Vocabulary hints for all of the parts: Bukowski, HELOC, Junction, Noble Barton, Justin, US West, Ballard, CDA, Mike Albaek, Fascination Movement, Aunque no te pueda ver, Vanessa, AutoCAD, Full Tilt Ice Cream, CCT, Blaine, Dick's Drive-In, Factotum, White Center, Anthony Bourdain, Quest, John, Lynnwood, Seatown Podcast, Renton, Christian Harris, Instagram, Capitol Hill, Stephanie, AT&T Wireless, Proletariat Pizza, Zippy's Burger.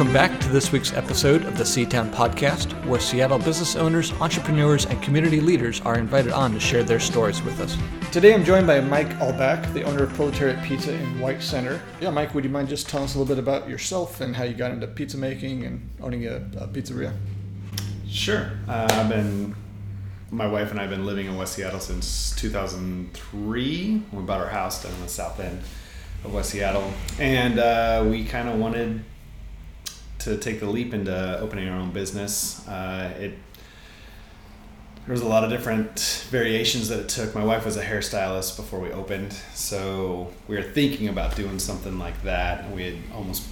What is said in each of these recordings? Welcome back to this week's episode of the Seatown Podcast, where Seattle business owners, entrepreneurs, and community leaders are invited on to share their stories with us. Today I'm joined by Mike Albaek, the owner of Proletariat Pizza in White Center. Yeah, Mike, would you mind just telling us a little bit about yourself and how you got into pizza making and owning a pizzeria? Sure. My wife and I have been living in West Seattle since 2003. We bought our house down in the south end of West Seattle, and we kind of wanted to take the leap into opening our own business. There was a lot of different variations that it took. My wife was a hairstylist before we opened, so we were thinking about doing something like that. And we had almost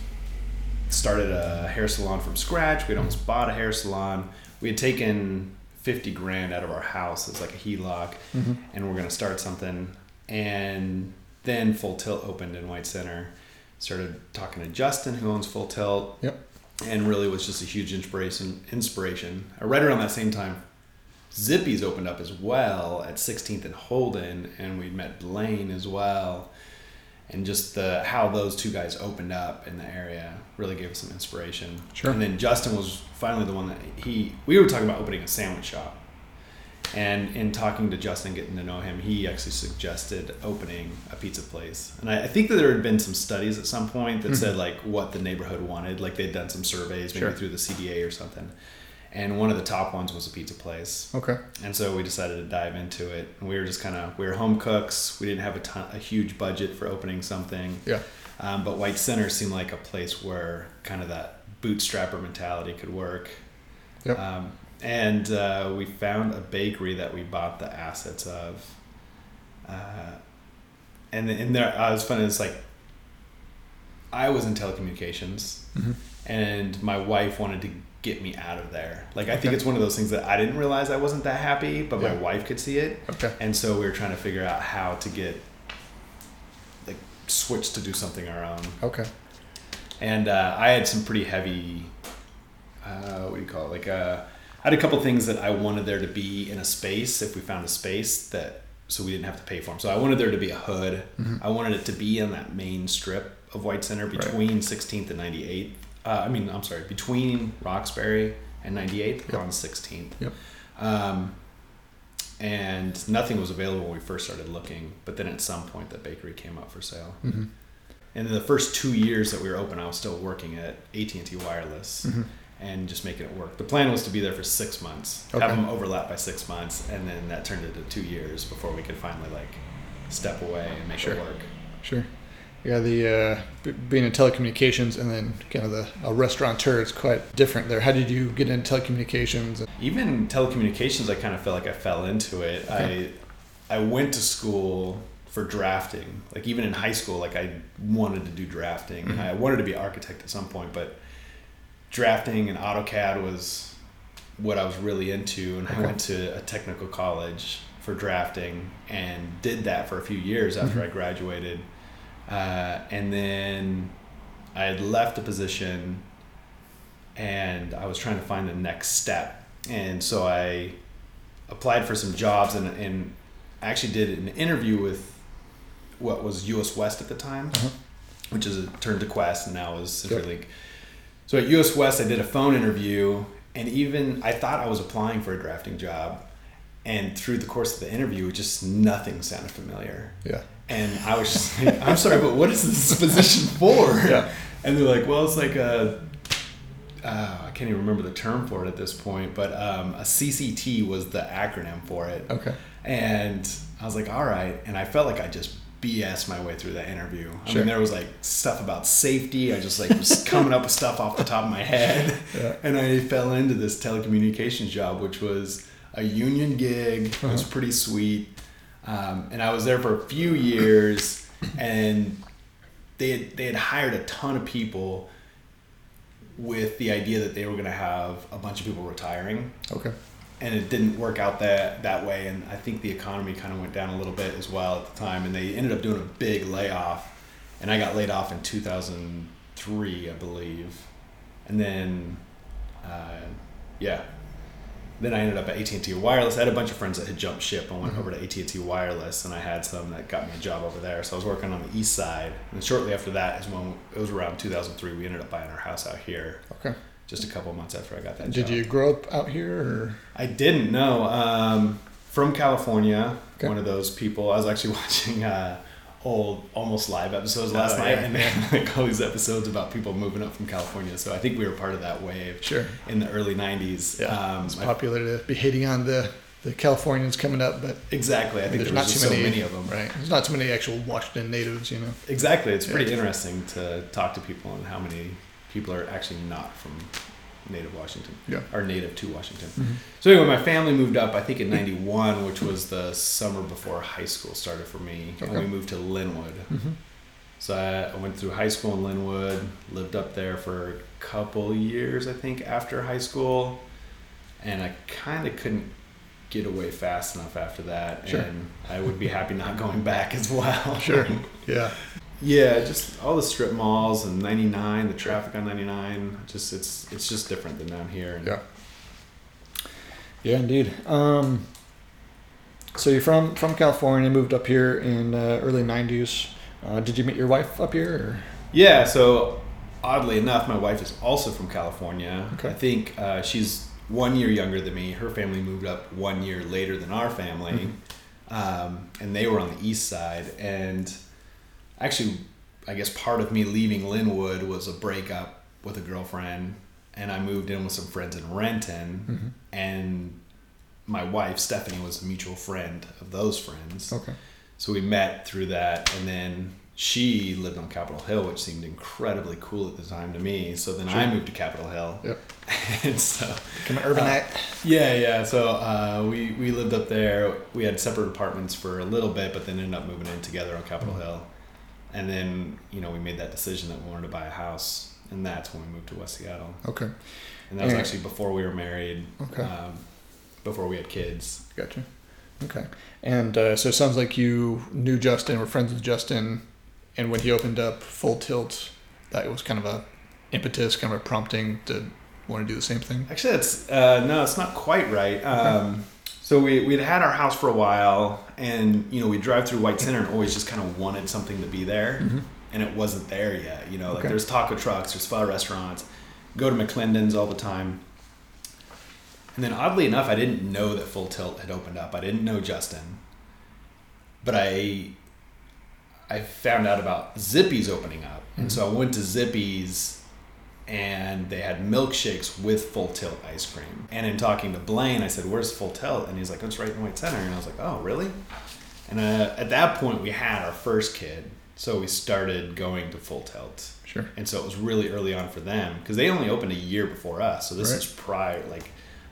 started a hair salon from scratch. We'd almost bought a hair salon. We had taken $50,000 out of our house. It's like a HELOC, and we're gonna start something. And then Full Tilt opened in White Center. Started talking to Justin, who owns Full Tilt. Yep. And really was just a huge inspiration. Right around that same time, Zippy's opened up as well at 16th and Holden, and we'd met Blaine as well. And just how those two guys opened up in the area really gave us some inspiration. Sure. And then Justin was finally the one that we were talking about opening a sandwich shop. And in talking to Justin, getting to know him, he actually suggested opening a pizza place. And I think that there had been some studies at some point that said like what the neighborhood wanted. Like they'd done some surveys, maybe through the CDA or something. And one of the top ones was a pizza place. Okay. And so we decided to dive into it. And we were just we were home cooks. We didn't have a huge budget for opening something. Yeah. But White Center seemed like a place where kind of that bootstrapper mentality could work. Yep. And we found a bakery that we bought the assets of. And in there, it was funny. It's like I was in telecommunications, and my wife wanted to get me out of there. Like, I think it's one of those things that I didn't realize I wasn't that happy, but my wife could see it. Okay. And so we were trying to figure out how to switch to do something our own. Okay. And I had some pretty heavy, I had a couple things that I wanted there to be in a space if we found a space so we didn't have to pay for them. So I wanted there to be a hood. I wanted it to be in that main strip of White Center between 16th and 98th. Between Roxbury and 98th on 16th. Yep. And nothing was available when we first started looking, but then at some point the bakery came up for sale. And in the first 2 years that we were open, I was still working at AT&T Wireless. And just making it work. The plan was to be there for 6 months, have them overlap by 6 months, and then that turned into 2 years before we could finally step away and make it work. Sure. Yeah, the being in telecommunications and then kind of a restaurateur is quite different there. How did you get into telecommunications? Even telecommunications, I kind of felt like I fell into it. Okay. I went to school for drafting. Like even in high school, I wanted to do drafting. I wanted to be an architect at some point, but drafting and AutoCAD was what I was really into, and I went to a technical college for drafting and did that for a few years after I graduated. And then I had left the position and I was trying to find the next step. And so I applied for some jobs and actually did an interview with what was US West at the time, which is turned to Quest and now is Central League. So at US West, I did a phone interview, and even I thought I was applying for a drafting job, and through the course of the interview, just nothing sounded familiar. Yeah. And I was just like, I'm sorry, but what is this position for? Yeah. And they're like, well, it's like I can't even remember the term for it at this point, but a CCT was the acronym for it. Okay. And I was like, all right. And I felt like I just BS my way through that interview. I mean, there was stuff about safety. I just was coming up with stuff off the top of my head. Yeah. And I fell into this telecommunications job, which was a union gig. It was pretty sweet. And I was there for a few years, and they had hired a ton of people with the idea that they were going to have a bunch of people retiring. Okay. And it didn't work out that way, and I think the economy kind of went down a little bit as well at the time, and they ended up doing a big layoff, and I got laid off in 2003, I believe. And then, Then I ended up at AT&T Wireless. I had a bunch of friends that had jumped ship and went over to AT&T Wireless, and I had some that got me a job over there. So I was working on the east side, and shortly after that is when it was around 2003. We ended up buying our house out here. Okay. Just a couple of months after I got that job. Did you grow up out here? Or? I didn't. No. From California. Okay. One of those people. I was actually watching old Almost Live episodes last night, and they had like all these episodes about people moving up from California. So I think we were part of that wave. Sure. In the early '90s. Yeah. It's popular to be hating on the Californians coming up, but exactly. I think there's not too many of them. Right. There's not too many actual Washington natives. You know. Exactly. It's pretty interesting to talk to people on how many people are actually not from native Washington, or native to Washington. Mm-hmm. So anyway, my family moved up, I think in 91, which was the summer before high school started for me. Okay. And we moved to Lynnwood. Mm-hmm. So I went through high school in Lynnwood, lived up there for a couple years, I think, after high school. And I kind of couldn't get away fast enough after that. Sure. And I would be happy not going back as well. Sure. Yeah. Yeah, just all the strip malls and 99, the traffic on 99. Just it's just different than down here. And yeah, indeed. So you're from California, moved up here in early '90s. Did you meet your wife up here? Or? Yeah. So oddly enough, my wife is also from California. Okay. I think she's 1 year younger than me. Her family moved up 1 year later than our family, and they were on the east side and. Actually, I guess part of me leaving Lynnwood was a breakup with a girlfriend, and I moved in with some friends in Renton, and my wife, Stephanie, was a mutual friend of those friends. Okay. So we met through that, and then she lived on Capitol Hill, which seemed incredibly cool at the time to me, so then I moved to Capitol Hill. Yep. And so... become an urbanite. Yeah. So we lived up there. We had separate apartments for a little bit, but then ended up moving in together on Capitol Hill. And then, we made that decision that we wanted to buy a house, and that's when we moved to West Seattle. Okay. And that was actually before we were married. Okay. Before we had kids. Gotcha. Okay. And so it sounds like you knew Justin, were friends with Justin, and when he opened up Full Tilt, that was kind of a impetus, kind of a prompting to want to do the same thing? Actually, that's, no, it's not quite right. So we'd had our house for a while, and we'd drive through White Center and always just kind of wanted something to be there, and it wasn't there yet. Like there's taco trucks, there's spa restaurants, go to McClendon's all the time. And then oddly enough, I didn't know that Full Tilt had opened up. I didn't know Justin, but I found out about Zippy's opening up, and so I went to Zippy's. And they had milkshakes with Full Tilt ice cream. And in talking to Blaine, I said, "Where's Full Tilt?" And he's like, "Oh, it's right in White Center." And I was like, "Oh, really?" And at that point, we had our first kid. So we started going to Full Tilt. Sure. And so it was really early on for them. Because they only opened a year before us. So this is prior.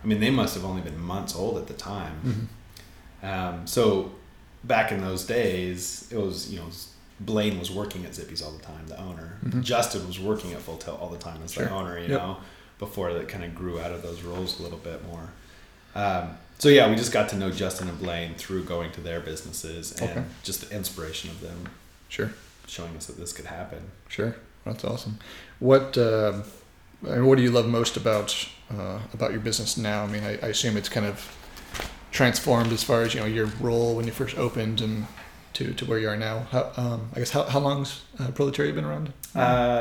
They must have only been months old at the time. So back in those days, it was, Blaine was working at Zippy's all the time, the owner. Justin was working at Full Tilt all the time as the owner, before that kind of grew out of those roles a little bit more. So we just got to know Justin and Blaine through going to their businesses and just the inspiration of them showing us that this could happen. Sure. That's awesome. What do you love most about your business now? I mean, I assume it's kind of transformed as far as, your role when you first opened and... To where you are now. How long's Proletariat been around?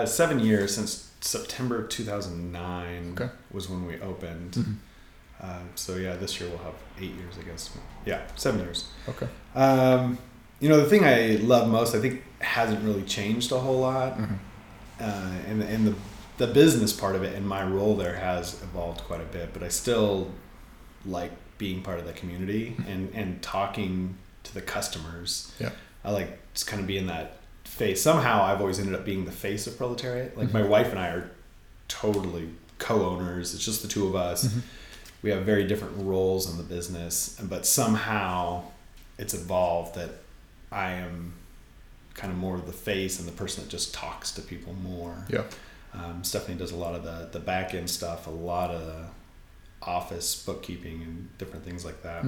7 years, since September 2009 was when we opened. This year we'll have 8 years, I guess. Yeah, 7 years. Okay. The thing I love most, I think, hasn't really changed a whole lot. And the business part of it and my role there has evolved quite a bit, but I still like being part of the community and talking to the customers. Yeah. I like just kind of being that face. Somehow I've always ended up being the face of Proletariat. Like my wife and I are totally co-owners. It's just the two of us. We have very different roles in the business, but somehow it's evolved that I am kind of more the face and the person that just talks to people more. Yeah. Stephanie does a lot of the back end stuff, a lot of office bookkeeping and different things like that.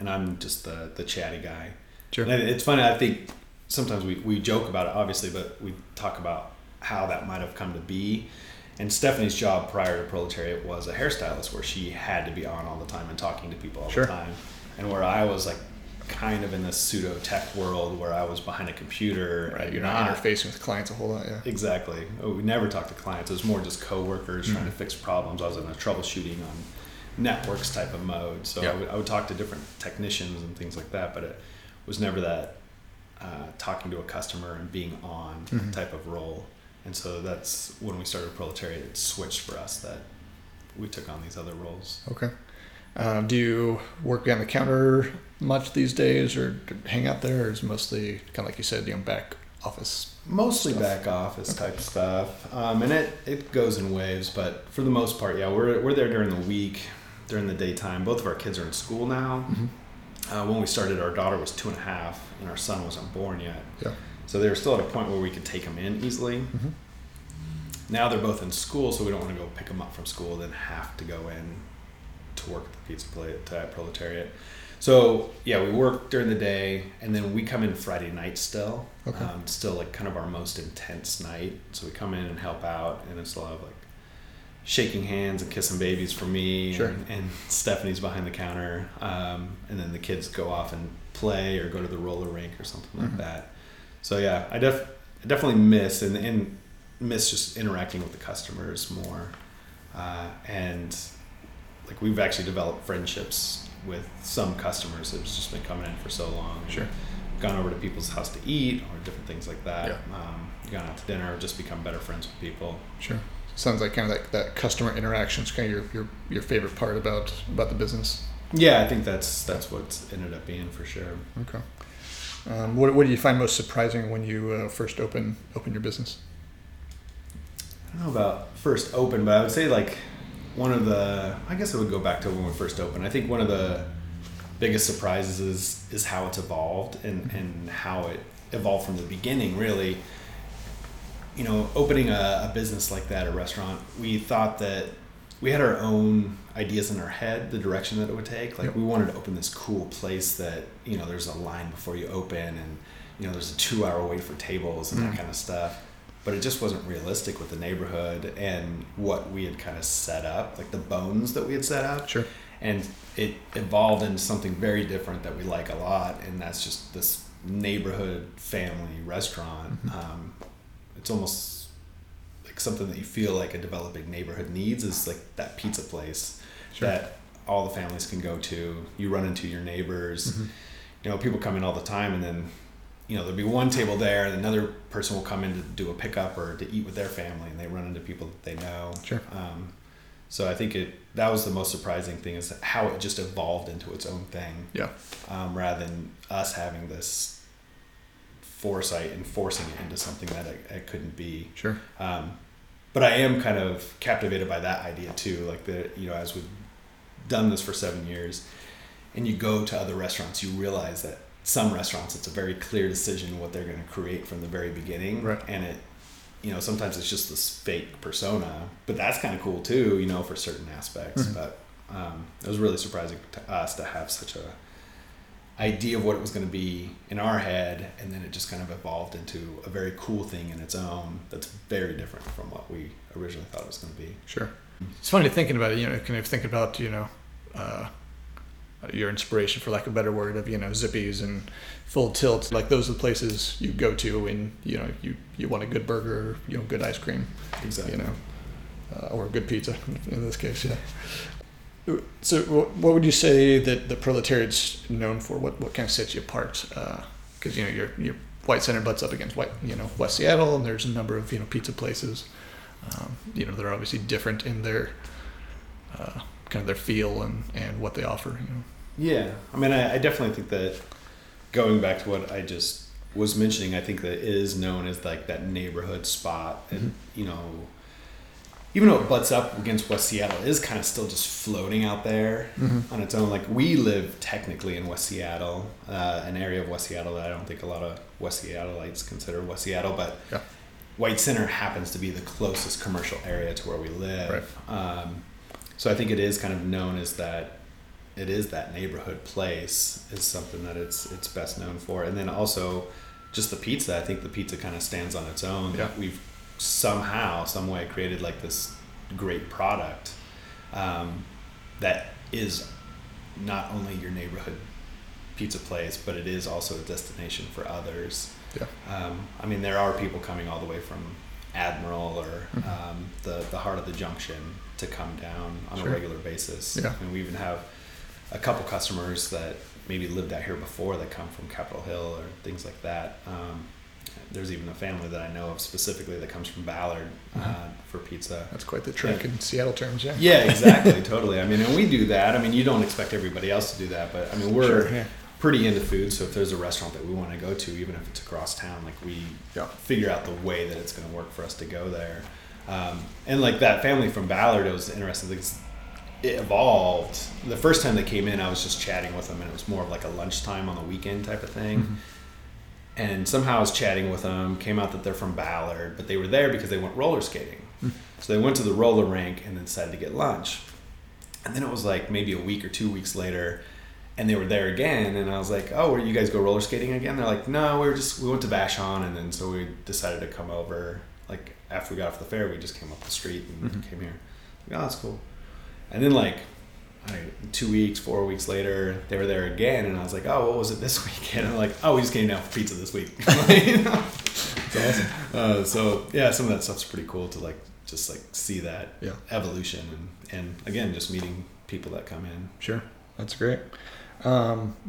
And I'm just the chatty guy. Sure. And it's funny, I think sometimes we joke about it, obviously, but we talk about how that might have come to be. And Stephanie's job prior to Proletariat was a hairstylist, where she had to be on all the time and talking to people all the time. And where I was like kind of in this pseudo tech world where I was behind a computer. Right, you're not interfacing with clients a whole lot, yeah. Exactly. We never talked to clients. It was more just coworkers trying to fix problems. I was in a troubleshooting on networks type of mode. So I would talk to different technicians and things like that, but it was never that talking to a customer and being on type of role. And so that's when we started Proletariat, it switched for us that we took on these other roles. Okay. Do you work behind the counter much these days, or hang out there, or is it mostly kind of like you said, you know, back office? Mostly stuff? Back office type stuff. And it goes in waves, but for the most part, yeah, we're there during the week, during the daytime. Both of our kids are in school now. When we started, our daughter was 2.5 and our son wasn't born yet. Yeah. So they were still at a point where we could take them in easily. Now they're both in school, so we don't want to go pick them up from school, then have to go in to work at the pizza plate at Proletariat. So yeah, we work during the day, and then we come in Friday night still. Okay. Still like kind of our most intense night. So we come in and help out, and it's a lot of like shaking hands and kissing babies for me. Sure. And Stephanie's behind the counter. And then the kids go off and play or go to the roller rink or something like that. So yeah, I definitely miss and miss just interacting with the customers more, and like we've actually developed friendships with some customers that's just been coming in for so long. Sure. Gone over to people's house to eat or different things like that. Yeah. Gone out to dinner, just become better friends with people. Sure. Sounds like kind of that customer interaction is kind of your favorite part about the business. Yeah, I think that's what's ended up being for sure. Okay. What do you find most surprising when you first open your business? I don't know about first open, but I would say like one of the, I guess it would go back to when we first opened. I think one of the biggest surprises is how it's evolved and how it evolved from the beginning, really. You know, opening a business like that, a restaurant, we thought that we had our own ideas in our head, the direction that it would take. Like we wanted to open this cool place that, you know, there's a line before you open and, you know, there's a 2-hour wait for tables and that kind of stuff. But it just wasn't realistic with the neighborhood and what we had kind of set up, like the bones that we had set up. Sure. And it evolved into something very different that we like a lot. And that's just this neighborhood family restaurant. It's almost something that you feel like a developing neighborhood needs is like that pizza place that all the families can go to. You run into your neighbors, you know, people come in all the time, and then, you know, there'll be one table there and another person will come in to do a pickup or to eat with their family, and they run into people that they know. So I think that was the most surprising thing, is how it just evolved into its own thing. Rather than us having this foresight and forcing it into something that it couldn't be. But I am kind of captivated by that idea too, like the, you know, as we've done this for 7 years and you go to other restaurants, you realize that some restaurants, it's a very clear decision what they're going to create from the very beginning. And it, you know, sometimes it's just this fake persona, but that's kind of cool too, you know, for certain aspects. But it was really surprising to us to have such a idea of what it was going to be in our head, and then it just kind of evolved into a very cool thing in its own that's very different from what we originally thought it was going to be. Sure. It's funny thinking about it, you know, kind of think about, you know, your inspiration, for lack of a better word, of, you know, Zippy's and Full Tilt. Like those are the places you go to when, you know, you want a good burger, you know, good ice cream. Exactly. You know, or good pizza in this case, yeah. So what would you say that the Proletariat's known for? What kind of sets you apart? Because, you know, your White Center butts up against West Seattle, and there's a number of, you know, pizza places. You know, they're obviously different in their kind of their feel and what they offer. You know? Yeah. I mean, I definitely think that, going back to what I just was mentioning, I think that it is known as like that neighborhood spot. And, you know, even though it butts up against West Seattle, it is kind of still just floating out there on its own. Like we live technically in West Seattle, an area of West Seattle that I don't think a lot of West Seattleites consider West Seattle, but White Center happens to be the closest commercial area to where we live. So I think it is kind of known as that, it is that neighborhood place is something that it's best known for. And then also just the pizza. I think the pizza kind of stands on its own. We've somehow, some way created like this great product that is not only your neighborhood pizza place, but it is also a destination for others. Yeah. I mean, there are people coming all the way from Admiral or the heart of the Junction to come down on a regular basis. Yeah. And we even have a couple customers that maybe lived out here before that come from Capitol Hill or things like that. There's even a family that I know of specifically that comes from Ballard for pizza. That's quite the trick in Seattle terms, yeah. Yeah, exactly, totally. I mean, and we do that. I mean, you don't expect everybody else to do that, but I mean, we're pretty into food, so if there's a restaurant that we want to go to, even if it's across town, like we figure out the way that it's going to work for us to go there. And like that family from Ballard, it was interesting. It evolved. The first time they came in, I was just chatting with them, and it was more of like a lunchtime on the weekend type of thing. Mm-hmm. And somehow I was chatting with them, came out that they're from Ballard, but they were there because they went roller skating. Mm-hmm. So they went to the roller rink and then decided to get lunch. And then it was like maybe a week or 2 weeks later, and they were there again, and I was like, oh, where you guys go roller skating again? They're like, no, we went to Vashon, and then so we decided to come over. Like after we got off the fair, we just came up the street and came here. Like, oh, that's cool. And then like 2 weeks, 4 weeks later, they were there again, and I was like, oh, what was it this weekend? And I'm like, oh, we just came down for pizza this week. You know? It's awesome. So yeah, some of that stuff's pretty cool to like just like see that evolution and again just meeting people that come in. Sure, that's great.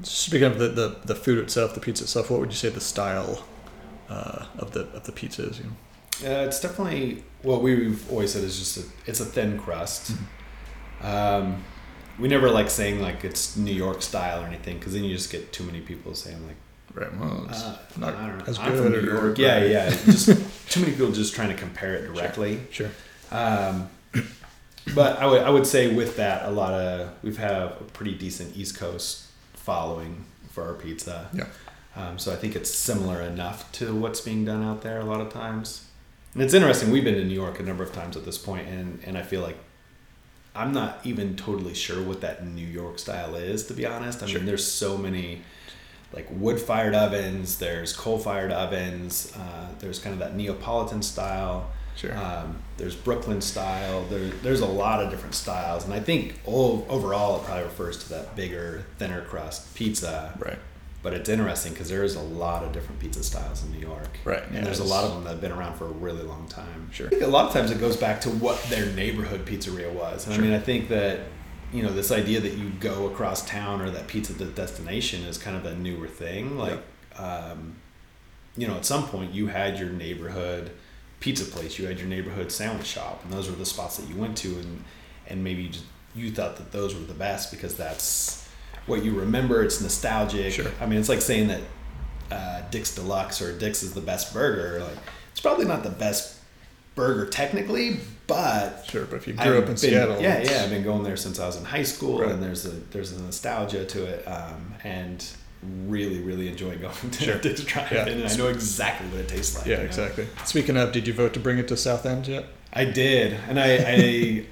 Speaking of the food itself, the pizza itself, what would you say the style of the pizza is? You know? It's definitely what we've always said is just it's a thin crust. Mm-hmm. We never like saying like it's New York style or anything, because then you just get too many people saying like, right, well, it's not I don't know, as I'm good from New York. Right. Yeah, yeah. Just too many people just trying to compare it directly. Sure. But I would say with that, we've have a pretty decent East Coast following for our pizza. Yeah. So I think it's similar enough to what's being done out there a lot of times. And it's interesting. We've been to New York a number of times at this point, and I feel like I'm not even totally sure what that New York style is, to be honest. I mean, there's so many like wood-fired ovens. There's coal-fired ovens. There's kind of that Neapolitan style. Sure. There's Brooklyn style. There's a lot of different styles, and I think overall it probably refers to that bigger, thinner crust pizza. Right. But it's interesting because there is a lot of different pizza styles in New York. Right. And there's a lot of them that have been around for a really long time. Sure. I think a lot of times it goes back to what their neighborhood pizzeria was. And I mean, I think that, you know, this idea that you go across town or that pizza destination is kind of a newer thing. Like, you know, at some point you had your neighborhood pizza place, you had your neighborhood sandwich shop, and those were the spots that you went to, and maybe you thought that those were the best because that's what you remember. It's nostalgic. Sure. I mean, it's like saying that Dick's Deluxe or Dick's is the best burger. Like, it's probably not the best burger technically, but sure. But if you grew up in Seattle, I've been going there since I was in high school, right. And there's a nostalgia to it, and really, really enjoy going to Dick's Drive-In, and I know exactly what it tastes like. Yeah, you know? Exactly. Speaking of, did you vote to bring it to South End yet? I did, and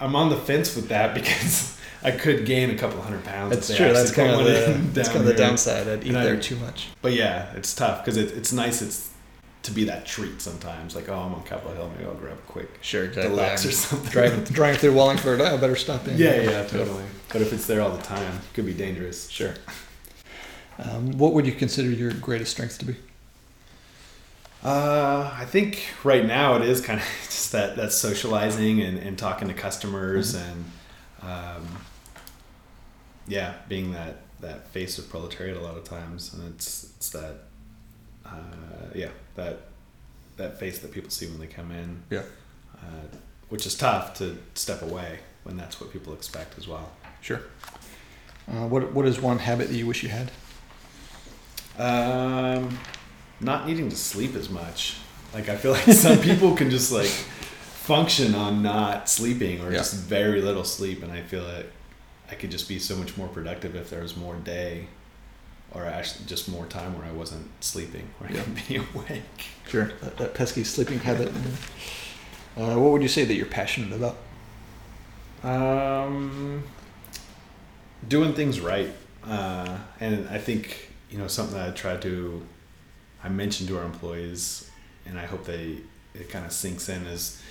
I'm on the fence with that because I could gain a couple 100 pounds. That's true. That's kind of the downside. I'd eat there too much. But yeah, it's tough because it's nice. It's to be that treat sometimes. Like, oh, I'm on Capitol Hill, maybe I'll grab a quick deluxe or something. Driving through Wallingford, I better stop in. Yeah, totally. But if it's there all the time, it could be dangerous. Sure. What would you consider your greatest strength to be? I think right now it is kind of just that socializing and talking to customers and being that face of proletariat a lot of times, and it's that that face that people see when they come in, which is tough to step away when that's what people expect as well. Sure. What is one habit that you wish you had? Not needing to sleep as much. Like, I feel like some people can just like function on not sleeping or just very little sleep, and I feel like I could just be so much more productive if there was more day, or actually just more time where I wasn't sleeping, where I could be awake. Sure. That pesky sleeping habit. What would you say that you're passionate about? Doing things right. And I think, you know, something that I mentioned to our employees, and I hope they it kind of sinks in is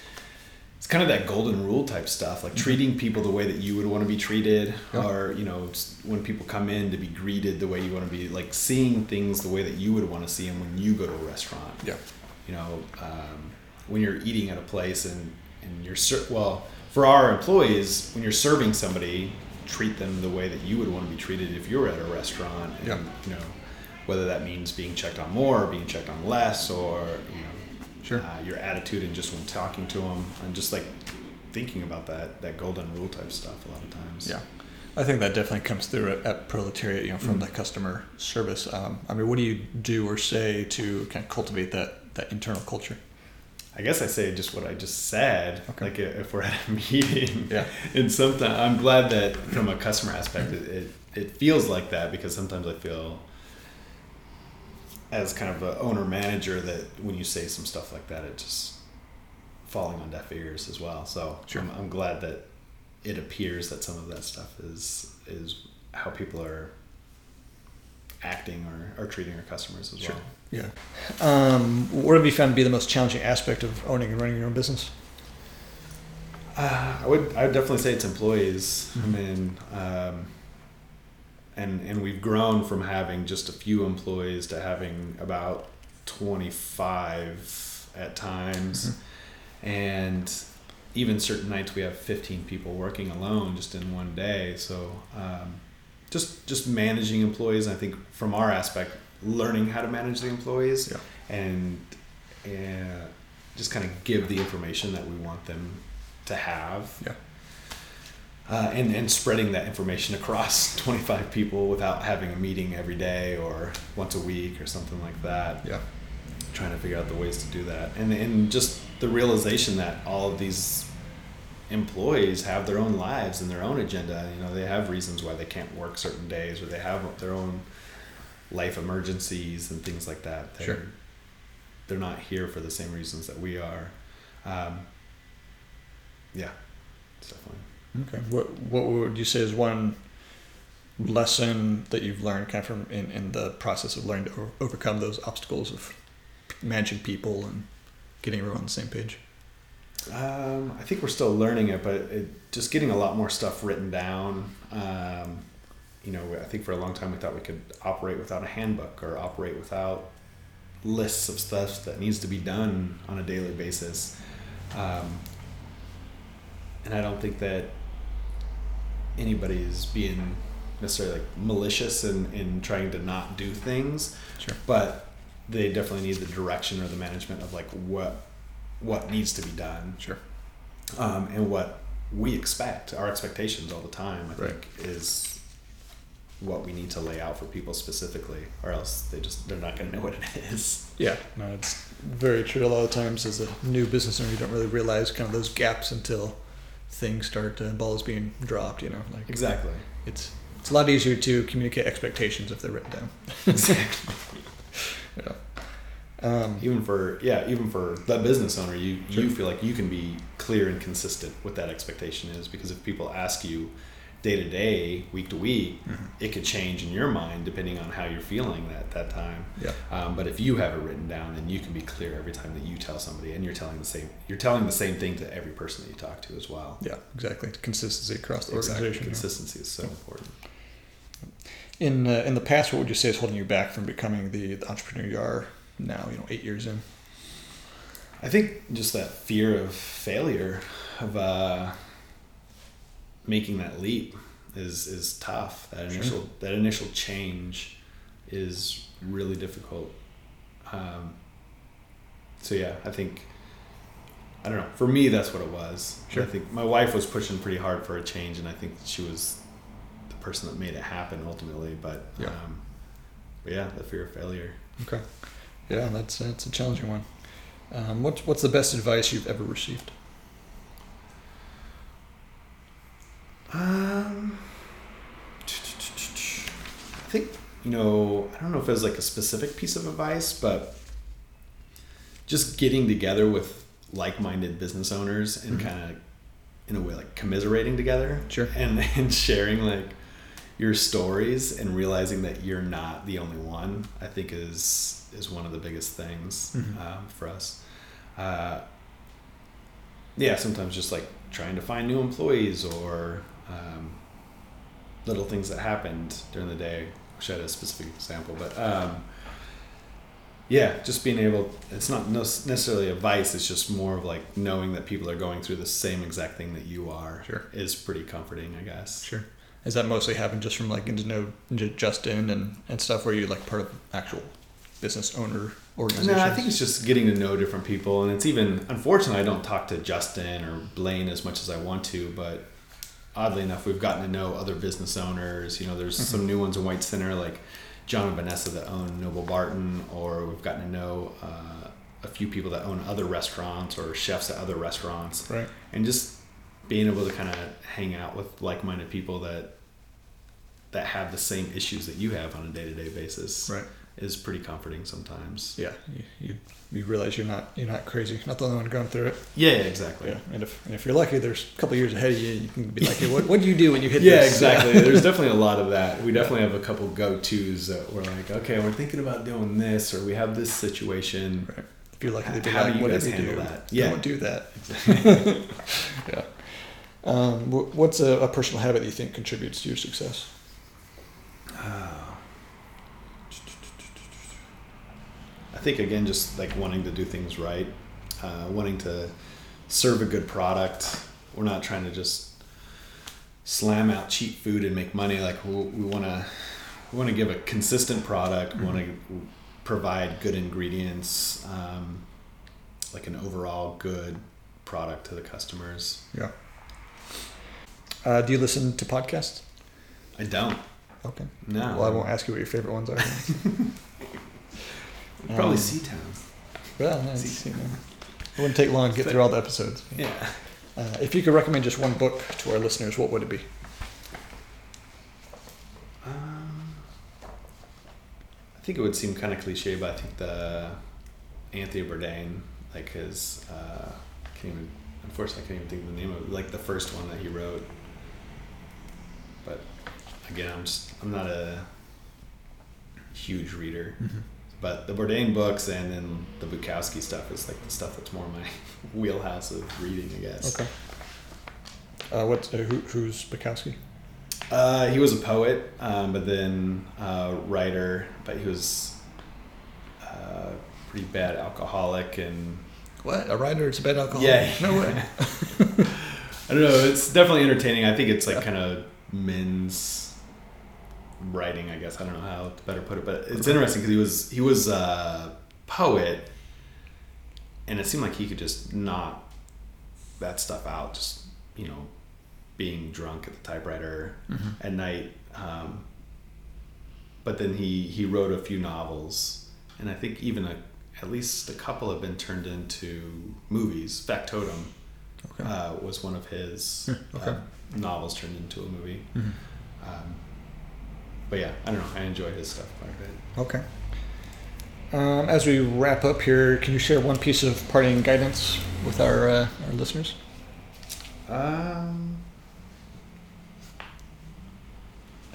it's kind of that golden rule type stuff, like treating people the way that you would want to be treated, or, you know, when people come in to be greeted the way you want to be, like seeing things the way that you would want to see them when you go to a restaurant. Yeah. You know, when you're eating at a place and you're, well, for our employees, when you're serving somebody, treat them the way that you would want to be treated if you were at a restaurant. And, you know, whether that means being checked on more or being checked on less, or, you know, your attitude and just when talking to them, and just like thinking about that golden rule type stuff a lot of times. Yeah. I think that definitely comes through at Proletariat, you know, from the customer service. I mean, what do you do or say to kind of cultivate that internal culture? I guess I say just what I just said, like if we're at a meeting. Yeah. And sometimes I'm glad that from a customer aspect, it feels like that, because sometimes I feel as kind of an owner manager that when you say some stuff like that, it's just falling on deaf ears as well. So I'm glad that it appears that some of that stuff is how people are acting or treating our customers as well. Yeah. What have you found to be the most challenging aspect of owning and running your own business? I would definitely say it's employees. Mm-hmm. I mean, and we've grown from having just a few employees to having about 25 at times. Mm-hmm. And even certain nights we have 15 people working alone just in one day. So, just managing employees. I think from our aspect, learning how to manage the employees and just kind of give the information that we want them to have, and spreading that information across 25 people without having a meeting every day or once a week or something like that. Yeah, trying to figure out the ways to do that, and just the realization that all of these employees have their own lives and their own agenda. You know, they have reasons why they can't work certain days, or they have their own life emergencies and things like that. They're not here for the same reasons that we are. It's definitely. Okay. What would you say is one lesson that you've learned kind of from in the process of learning to overcome those obstacles of managing people and getting everyone on the same page? I think we're still learning it, but just getting a lot more stuff written down. You know, I think for a long time we thought we could operate without a handbook or operate without lists of stuff that needs to be done on a daily basis. And I don't think that anybody is being necessarily like malicious in trying to not do things, but they definitely need the direction or the management of like what needs to be done. And what we expect, our expectations all the time, I think is what we need to lay out for people specifically, or else they're not going to know what it is. Yeah, no, it's very true. A lot of times as a new business owner, you don't really realize kind of those gaps until things start to, balls being dropped, you know, like exactly. It's a lot easier to communicate expectations if they're written down. Exactly. Even for the business owner, you feel like you can be clear and consistent what that expectation is, because if people ask you day to day, week to week, it could change in your mind depending on how you're feeling that time. Yeah. But if you have it written down, then you can be clear every time that you tell somebody, and you're telling the same thing to every person that you talk to as well. Yeah, exactly. Consistency across the organization. Consistency is so important. In the past, what would you say is holding you back from becoming the entrepreneur you are now? You know, 8 years in. I think just that fear of failure, of making that leap is tough. That initial change is really difficult. I think, I don't know, for me that's what it was. I think my wife was pushing pretty hard for a change, and I think she was the person that made it happen ultimately, but the fear of failure. Okay. Yeah, that's a challenging one. What's the best advice you've ever received? I think, you know, I don't know if it was like a specific piece of advice, but just getting together with like-minded business owners and kind of, in a way, like commiserating together and sharing like your stories and realizing that you're not the only one, I think is one of the biggest things for us. yeah, sometimes just like trying to find new employees or little things that happened during the day. I wish I had a specific example, but yeah, just being able, it's not necessarily a vice, it's just more of like knowing that people are going through the same exact thing that you are. Sure. Is pretty comforting, I guess. Sure. Has that mostly happened just from like getting to know Justin and stuff, where you're like part of actual business owner organizations? No, I think it's just getting to know different people. And it's even, unfortunately, I don't talk to Justin or Blaine as much as I want to, but oddly enough, we've gotten to know other business owners. You know, there's mm-hmm. some new ones in White Center, like John and Vanessa that own Noble Barton, or we've gotten to know a few people that own other restaurants or chefs at other restaurants. Right. And just being able to kind of hang out with like-minded people that have the same issues that you have on a day-to-day basis. Right. Is pretty comforting sometimes. Yeah. You realize you're not crazy. Not the only one going through it. Yeah, exactly. Yeah. And if you're lucky, there's a couple of years ahead of you, you can be like, hey, what do you do when you hit this? Exactly. Yeah, exactly. There's definitely a lot of that. We definitely have a couple go-tos that we're like, okay, we're thinking about doing this, or we have this situation. Right. If you're lucky, they'd be like, what do you do? That? Yeah. Don't do that. Exactly. Yeah. What's a personal habit that you think contributes to your success? I think, again, just like wanting to do things right, wanting to serve a good product. We're not trying to just slam out cheap food and make money. Like we want to give a consistent product. We want to provide good ingredients, like an overall good product to the customers. Yeah. Do you listen to podcasts? I don't. Okay. No. Well, I won't ask you what your favorite ones are. Probably Seatown. Well, nice. It wouldn't take long to get through all the episodes. Yeah. If you could recommend just one book to our listeners, what would it be? I think it would seem kind of cliche, but I think the Anthony Bourdain, like his, unfortunately I can't even think of the name of it, like the first one that he wrote. But again, I'm not a huge reader. Mm-hmm. But the Bourdain books and then the Bukowski stuff is like the stuff that's more my wheelhouse of reading, I guess. Okay. Who's Bukowski? He was a poet, but then a writer. But he was a pretty bad alcoholic and. What? A writer? It's a bad alcoholic? Yeah. No way. I don't know. It's definitely entertaining. I think it's like kind of men's writing, I guess. I don't know how to better put it, but it's interesting because he was a poet, and it seemed like he could just knock that stuff out, just, you know, being drunk at the typewriter at night. But then he wrote a few novels, and I think even at least a couple have been turned into movies. Factotum was one of his novels turned into a movie. But yeah, I don't know. I enjoy his stuff quite a bit. Okay. As we wrap up here, can you share one piece of parting guidance with our listeners? I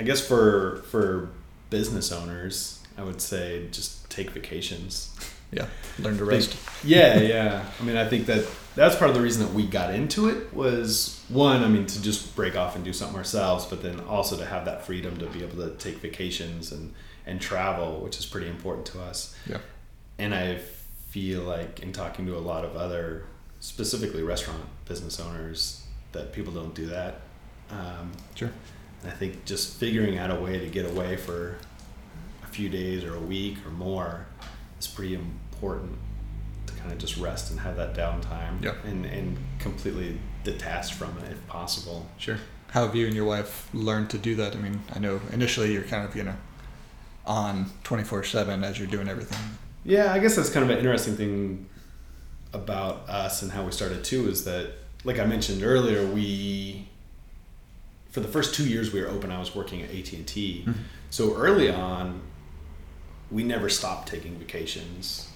guess for business owners, I would say just take vacations. Yeah, learn to rest. Yeah. I mean, I think that's part of the reason that we got into it was, one, I mean, to just break off and do something ourselves, but then also to have that freedom to be able to take vacations and travel, which is pretty important to us. Yeah. And I feel like in talking to a lot of other, specifically restaurant business owners, that people don't do that. Sure. I think just figuring out a way to get away for a few days or a week or more is pretty important. Kind of just rest and have that downtime, and completely detached from it if possible. Sure. How have you and your wife learned to do that? I mean, I know initially you're kind of, you know, on 24/7 as you're doing everything. Yeah, I guess that's kind of an interesting thing about us and how we started too, is that, like I mentioned earlier, for the first 2 years we were open, I was working at AT&T. Mm-hmm. So early on, we never stopped taking vacations.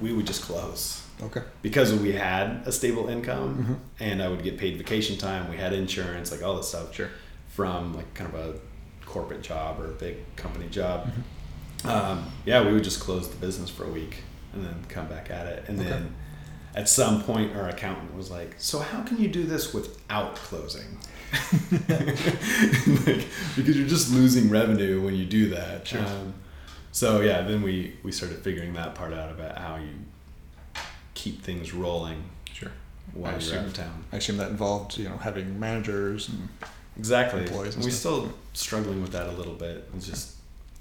We would just close. Okay. Because we had a stable income, and I would get paid vacation time. We had insurance, like all this stuff. Sure. From like kind of a corporate job or a big company job. Mm-hmm. We would just close the business for a week and then come back at it. And then at some point our accountant was like, so how can you do this without closing? Like, because you're just losing revenue when you do that. Sure. So yeah, then we started figuring that part out about how you keep things rolling. Sure. While you're out of town. I assume that involved, you know, having managers and exactly. employees. And we're still struggling with that a little bit. It's just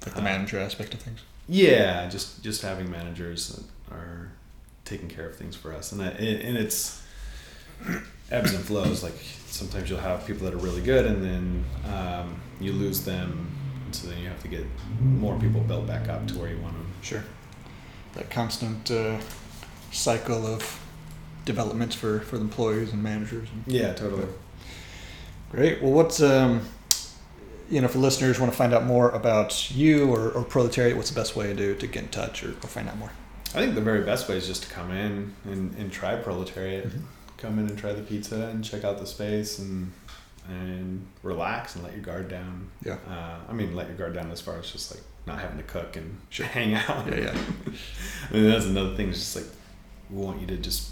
like the manager aspect of things. Yeah, just having managers that are taking care of things for us, and it's ebbs and flows. Like sometimes you'll have people that are really good, and then you lose them, and so then you have to get more people built back up to where you want them. Sure. That constant cycle of developments for the employees and managers. And yeah, totally. Great. Well, what's you know, if listeners want to find out more about you or Proletariat, what's the best way to get in touch or find out more? I think the very best way is just to come in and try Proletariat. Mm-hmm. Come in and try the pizza and check out the space and relax and let your guard down. Yeah. I mean, let your guard down as far as just like not having to cook and sure. hang out. Yeah, yeah. I mean, that's another thing. It's just like we want you to just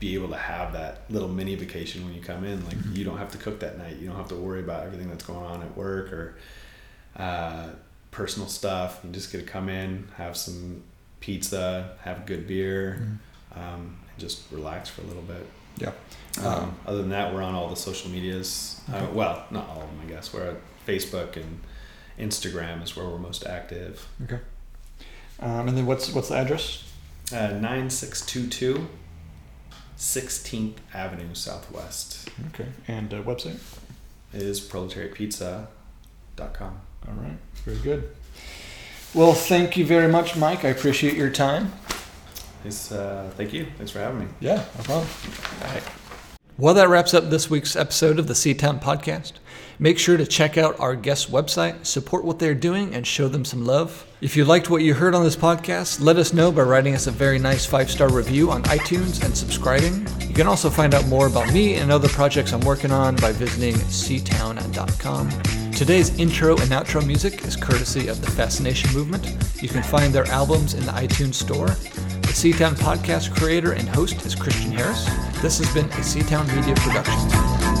be able to have that little mini vacation when you come in. Like mm-hmm. you don't have to cook that night. You don't have to worry about everything that's going on at work or personal stuff. You just get to come in, have some pizza, have a good beer, mm-hmm. And just relax for a little bit. Yeah. Other than that, we're on all the social medias. Okay. Well, not all of them, I guess. We're at Facebook and Instagram is where we're most active. Okay. And then what's the address? 9622 16th Avenue Southwest. Okay. And website? It is proletariatpizza.com. All right. Very good. Well, thank you very much, Mike. I appreciate your time. Thank you. Thanks for having me. Yeah, no problem. All right. Well, that wraps up this week's episode of the Seatown Podcast. Make sure to check out our guest's website, support what they're doing, and show them some love. If you liked what you heard on this podcast, let us know by writing us a very nice 5-star review on iTunes and subscribing. You can also find out more about me and other projects I'm working on by visiting seatown.com. Today's intro and outro music is courtesy of the Fascination Movement. You can find their albums in the iTunes store. The Seatown Podcast creator and host is Christian Harris. This has been a Seatown Media production.